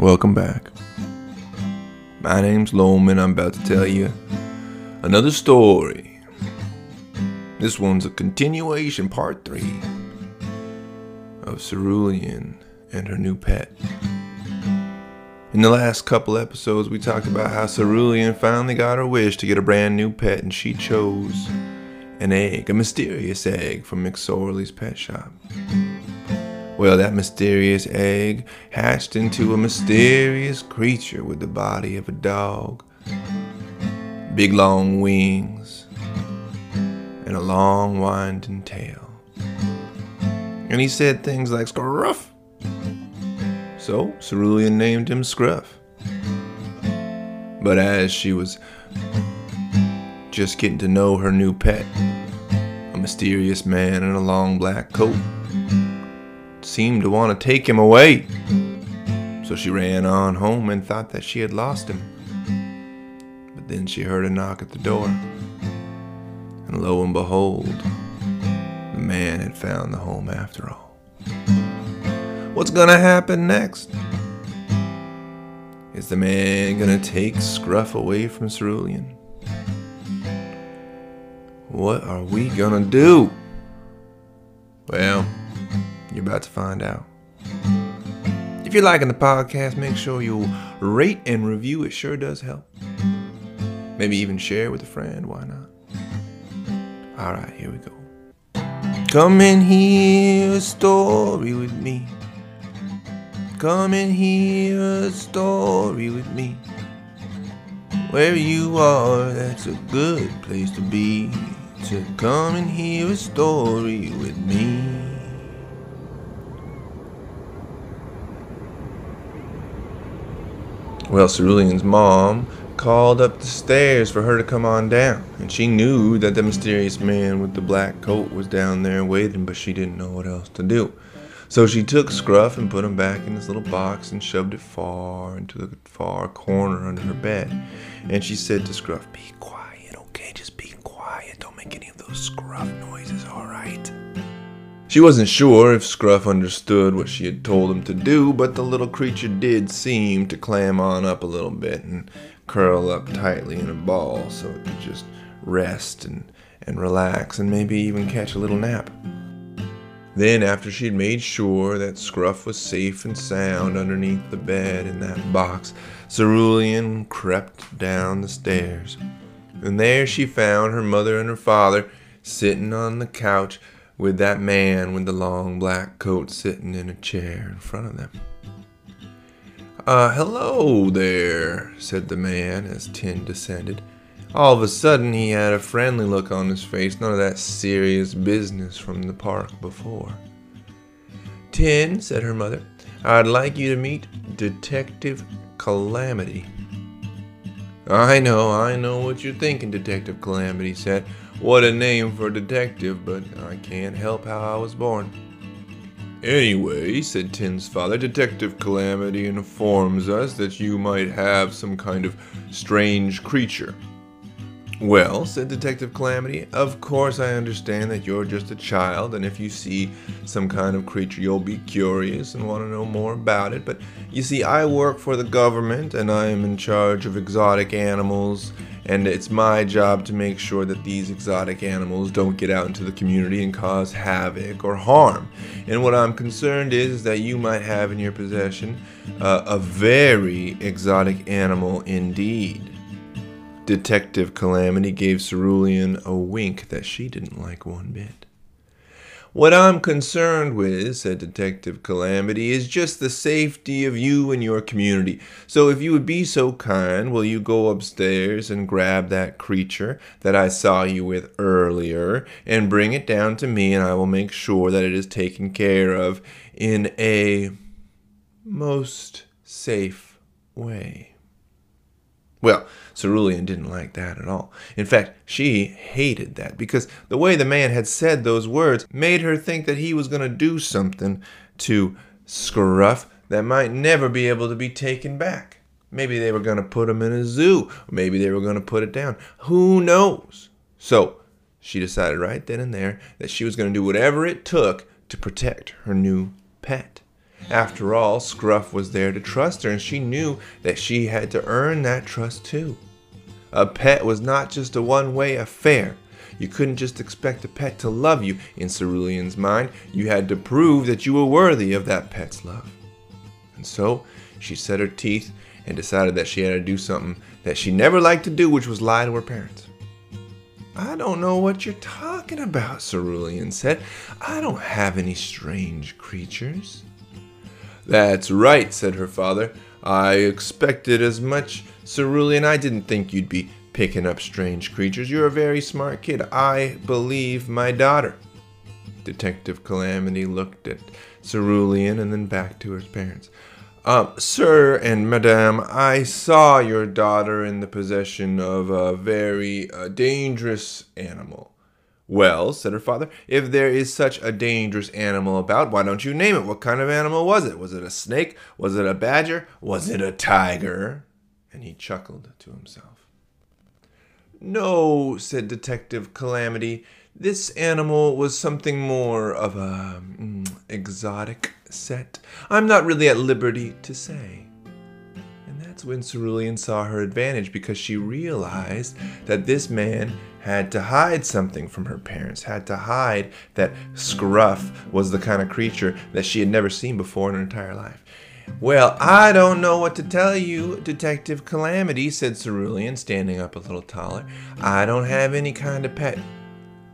Welcome back. My name's Loam and I'm about to tell you another story. This one's a continuation, part 3, of Cerulean and her new pet. In the last couple episodes, we talked about how Cerulean finally got her wish to get a brand new pet, and she chose an egg, a mysterious egg from McSorley's pet shop. Well, that mysterious egg hatched into a mysterious creature with the body of a dog, big long wings, and a long winding tail. And he said things like Scruff. So Cerulean named him Scruff. But as she was just getting to know her new pet, a mysterious man in a long black coat seemed to want to take him away. So she ran on home and thought that she had lost him. But then she heard a knock at the door. And lo and behold, the man had found the home after all. What's gonna happen next? Is the man gonna take Scruff away from Cerulean? What are we gonna do? Well, you're about to find out. If you're liking the podcast, make sure you rate and review. It sure does help. Maybe even share with a friend. Why not? All right, here we go. Come and hear a story with me. Come and hear a story with me. Wherever you are, that's a good place to be. To come and hear a story with me. Well, Cerulean's mom called up the stairs for her to come on down, and she knew that the mysterious man with the black coat was down there waiting, but she didn't know what else to do. So she took Scruff and put him back in his little box and shoved it far into the far corner under her bed. And she said to Scruff, "Be quiet, okay? Just be quiet. Don't make any of those Scruff noises, all right?" She wasn't sure if Scruff understood what she had told him to do, but the little creature did seem to clam on up a little bit and curl up tightly in a ball so it could just rest and relax and maybe even catch a little nap. Then, after she'd made sure that Scruff was safe and sound underneath the bed in that box, Cerulean crept down the stairs. And there she found her mother and her father sitting on the couch, with that man with the long black coat sitting in a chair in front of them. Hello there, said the man as Tin descended. All of a sudden he had a friendly look on his face, none of that serious business from the park before. "Tin," said her mother, "I'd like you to meet Detective Calamity." I know what you're thinking," Detective Calamity said. "What a name for a detective, but I can't help how I was born." "Anyway," said Tin's father, "Detective Calamity informs us that you might have some kind of strange creature." "Well," said Detective Calamity, "of course I understand that you're just a child, and if you see some kind of creature, you'll be curious and want to know more about it. But you see, I work for the government, and I am in charge of exotic animals, and it's my job to make sure that these exotic animals don't get out into the community and cause havoc or harm. And what I'm concerned is that you might have in your possession a very exotic animal indeed." Detective Calamity gave Cerulean a wink that she didn't like one bit. "What I'm concerned with," said Detective Calamity, "is just the safety of you and your community. So if you would be so kind, will you go upstairs and grab that creature that I saw you with earlier and bring it down to me, and I will make sure that it is taken care of in a most safe way." Well, Cerulean didn't like that at all. In fact, she hated that because the way the man had said those words made her think that he was going to do something to Scruff that might never be able to be taken back. Maybe they were going to put him in a zoo. Maybe they were going to put it down. Who knows? So she decided right then and there that she was going to do whatever it took to protect her new pet. After all, Scruff was there to trust her, and she knew that she had to earn that trust too. A pet was not just a one-way affair. You couldn't just expect a pet to love you. In Cerulean's mind, you had to prove that you were worthy of that pet's love. And so, she set her teeth and decided that she had to do something that she never liked to do, which was lie to her parents. "I don't know what you're talking about," Cerulean said. "I don't have any strange creatures." "That's right," said her father. "I expected as much, Cerulean. I didn't think you'd be picking up strange creatures. You're a very smart kid. I believe my daughter." Detective Calamity looked at Cerulean and then back to her parents. "Sir and Madame, I saw your daughter in the possession of a very dangerous animal." "Well," said her father, "if there is such a dangerous animal about, why don't you name it? What kind of animal was it? Was it a snake? Was it a badger? Was it a tiger?" And he chuckled to himself. "No," said Detective Calamity, "this animal was something more of a exotic set. I'm not really at liberty to say." And that's when Cerulean saw her advantage, because she realized that this man had to hide something from her parents, had to hide that Scruff was the kind of creature that she had never seen before in her entire life. "Well, I don't know what to tell you, Detective Calamity," said Cerulean, standing up a little taller. "I don't have any kind of pet."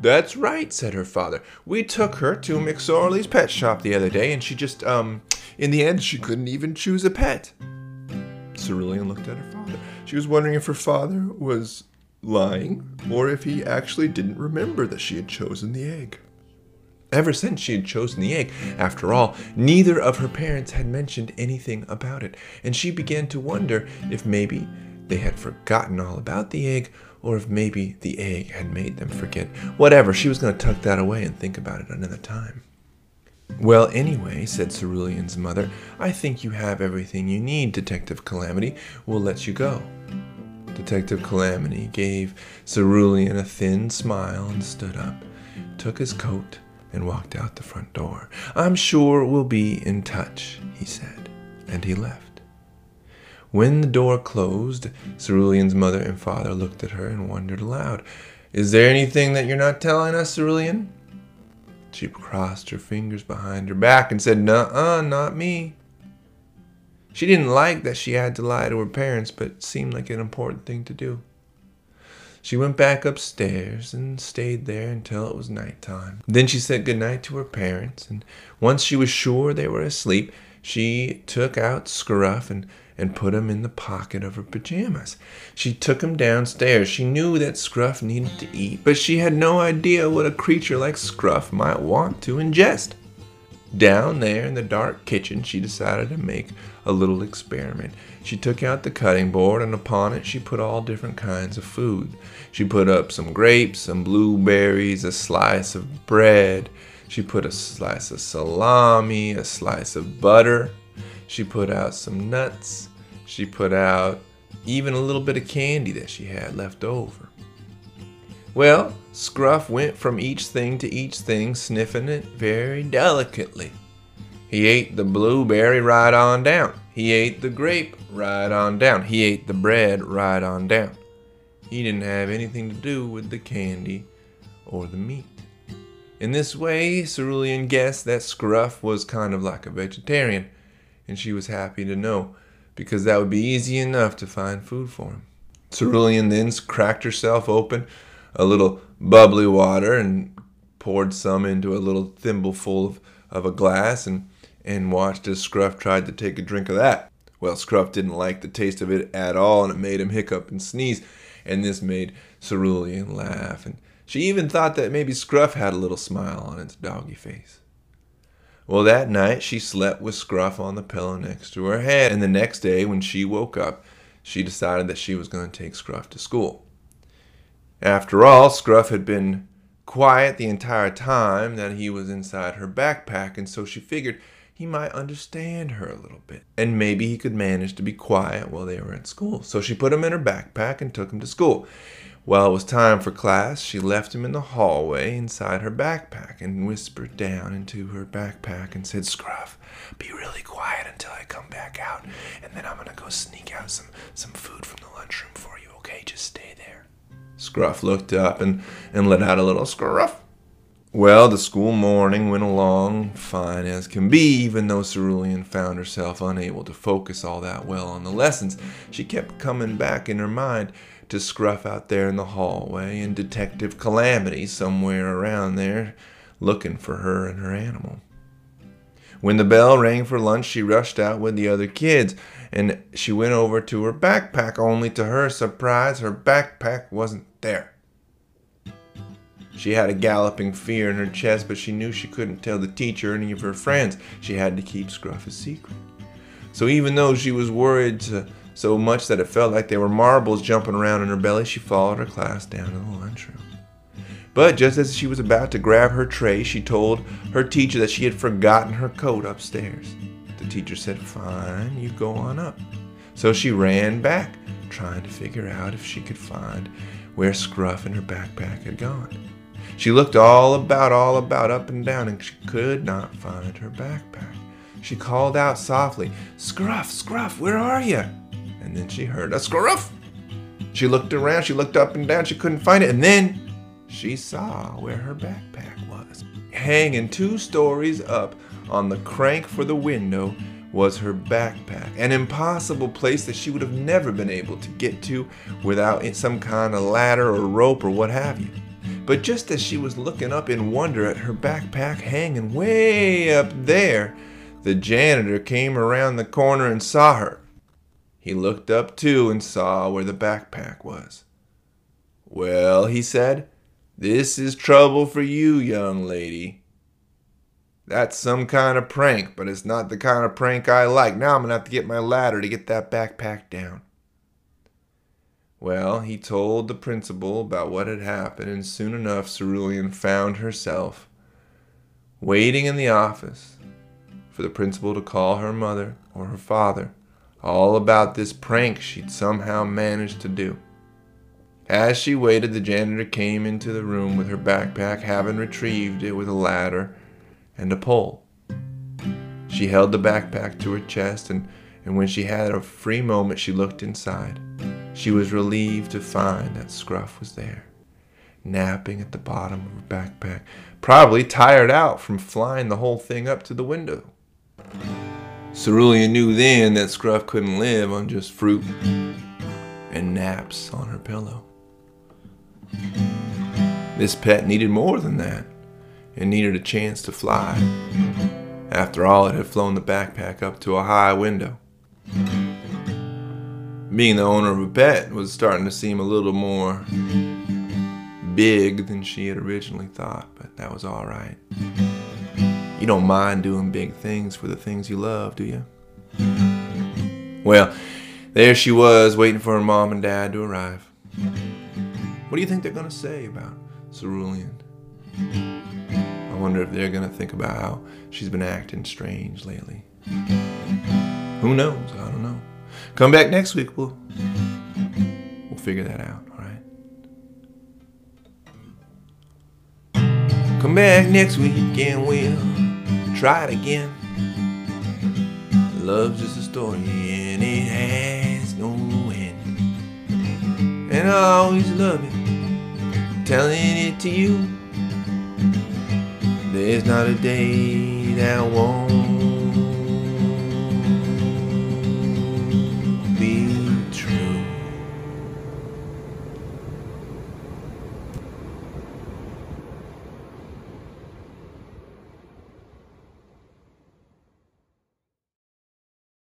"That's right," said her father. "We took her to McSorley's pet shop the other day, and she just, in the end, she couldn't even choose a pet." Cerulean looked at her father. She was wondering if her father was lying, or if he actually didn't remember that she had chosen the egg. Ever since she had chosen the egg, after all, neither of her parents had mentioned anything about it, and she began to wonder if maybe they had forgotten all about the egg, or if maybe the egg had made them forget. Whatever, she was going to tuck that away and think about it another time. "Well, anyway," said Cerulean's mother, "I think you have everything you need, Detective Calamity. We'll let you go." Detective Calamity gave Cerulean a thin smile and stood up, took his coat, and walked out the front door. "I'm sure we'll be in touch," he said, and he left. When the door closed, Cerulean's mother and father looked at her and wondered aloud. "Is there anything that you're not telling us, Cerulean?" She crossed her fingers behind her back and said, "Nuh-uh, not me." She didn't like that she had to lie to her parents, but it seemed like an important thing to do. She went back upstairs and stayed there until it was nighttime. Then she said goodnight to her parents, and once she was sure they were asleep, she took out Scruff and put him in the pocket of her pajamas. She took him downstairs. She knew that Scruff needed to eat, but she had no idea what a creature like Scruff might want to ingest. Down there in the dark kitchen, she decided to make a little experiment. She took out the cutting board, and upon it she put all different kinds of food. She put up some grapes, some blueberries, a slice of bread. She put a slice of salami, a slice of butter. She put out some nuts. She put out even a little bit of candy that she had left over. Well, Scruff went from each thing to each thing, sniffing it very delicately. He ate the blueberry right on down. He ate the grape right on down. He ate the bread right on down. He didn't have anything to do with the candy or the meat. In this way, Cerulean guessed that Scruff was kind of like a vegetarian, and she was happy to know, because that would be easy enough to find food for him. Cerulean then cracked herself open a little bubbly water and poured some into a little thimbleful of a glass and watched as Scruff tried to take a drink of that. Well, Scruff didn't like the taste of it at all, and it made him hiccup and sneeze, and this made Cerulean laugh, and she even thought that maybe Scruff had a little smile on its doggy face. Well, that night she slept with Scruff on the pillow next to her head, and the next day when she woke up, she decided that she was going to take Scruff to school. After all, Scruff had been quiet the entire time that he was inside her backpack, and so she figured he might understand her a little bit, and maybe he could manage to be quiet while they were at school. So she put him in her backpack and took him to school. While it was time for class, she left him in the hallway inside her backpack and whispered down into her backpack and said, "Scruff, be really quiet until I come back out, and then I'm going to go sneak out some food from the lunchroom for you, okay? Just stay there." Scruff looked up and let out a little scruff. Well, the school morning went along fine as can be, even though Cerulean found herself unable to focus all that well on the lessons. She kept coming back in her mind to Scruff out there in the hallway and Detective Calamity somewhere around there looking for her and her animal. When the bell rang for lunch, she rushed out with the other kids, and she went over to her backpack, only to her surprise, her backpack wasn't there. She had a galloping fear in her chest, but she knew she couldn't tell the teacher or any of her friends. She had to keep Scruff a secret. So even though she was worried so much that it felt like there were marbles jumping around in her belly, she followed her class down to the lunchroom. But just as she was about to grab her tray, she told her teacher that she had forgotten her coat upstairs. The teacher said, "Fine, you go on up." So she ran back, trying to figure out if she could find where Scruff and her backpack had gone. She looked all about, up and down, and she could not find her backpack. She called out softly, "Scruff, Scruff, where are you?" And then she heard a scruff. She looked around, she looked up and down, she couldn't find it, and then she saw where her backpack was. Hanging 2 stories up on the crank for the window was her backpack, an impossible place that she would have never been able to get to without some kind of ladder or rope or what have you. But just as she was looking up in wonder at her backpack hanging way up there, the janitor came around the corner and saw her. He looked up too and saw where the backpack was. "Well," he said, "this is trouble for you, young lady. That's some kind of prank, but it's not the kind of prank I like. Now I'm going to have to get my ladder to get that backpack down." Well, he told the principal about what had happened, and soon enough Cerulean found herself waiting in the office for the principal to call her mother or her father all about this prank she'd somehow managed to do. As she waited, the janitor came into the room with her backpack, having retrieved it with a ladder and a pole. She held the backpack to her chest, and when she had a free moment, she looked inside. She was relieved to find that Scruff was there, napping at the bottom of her backpack, probably tired out from flying the whole thing up to the window. Cerulean knew then that Scruff couldn't live on just fruit and naps on her pillow. This pet needed more than that. It needed a chance to fly. After all, it had flown the backpack up to a high window. Being the owner of a pet was starting to seem a little more big than she had originally thought, but that was all right. You don't mind doing big things for the things you love, do you? Well, there she was, waiting for her mom and dad to arrive. What do you think they're going to say about Cerulean? I wonder if they're going to think about how she's been acting strange lately. Who knows? I don't know. Come back next week. We'll figure that out, all right? Come back next week and we'll try it again. Love's just a story and it has no end. And I always love it, telling it to you. There's not a day that won't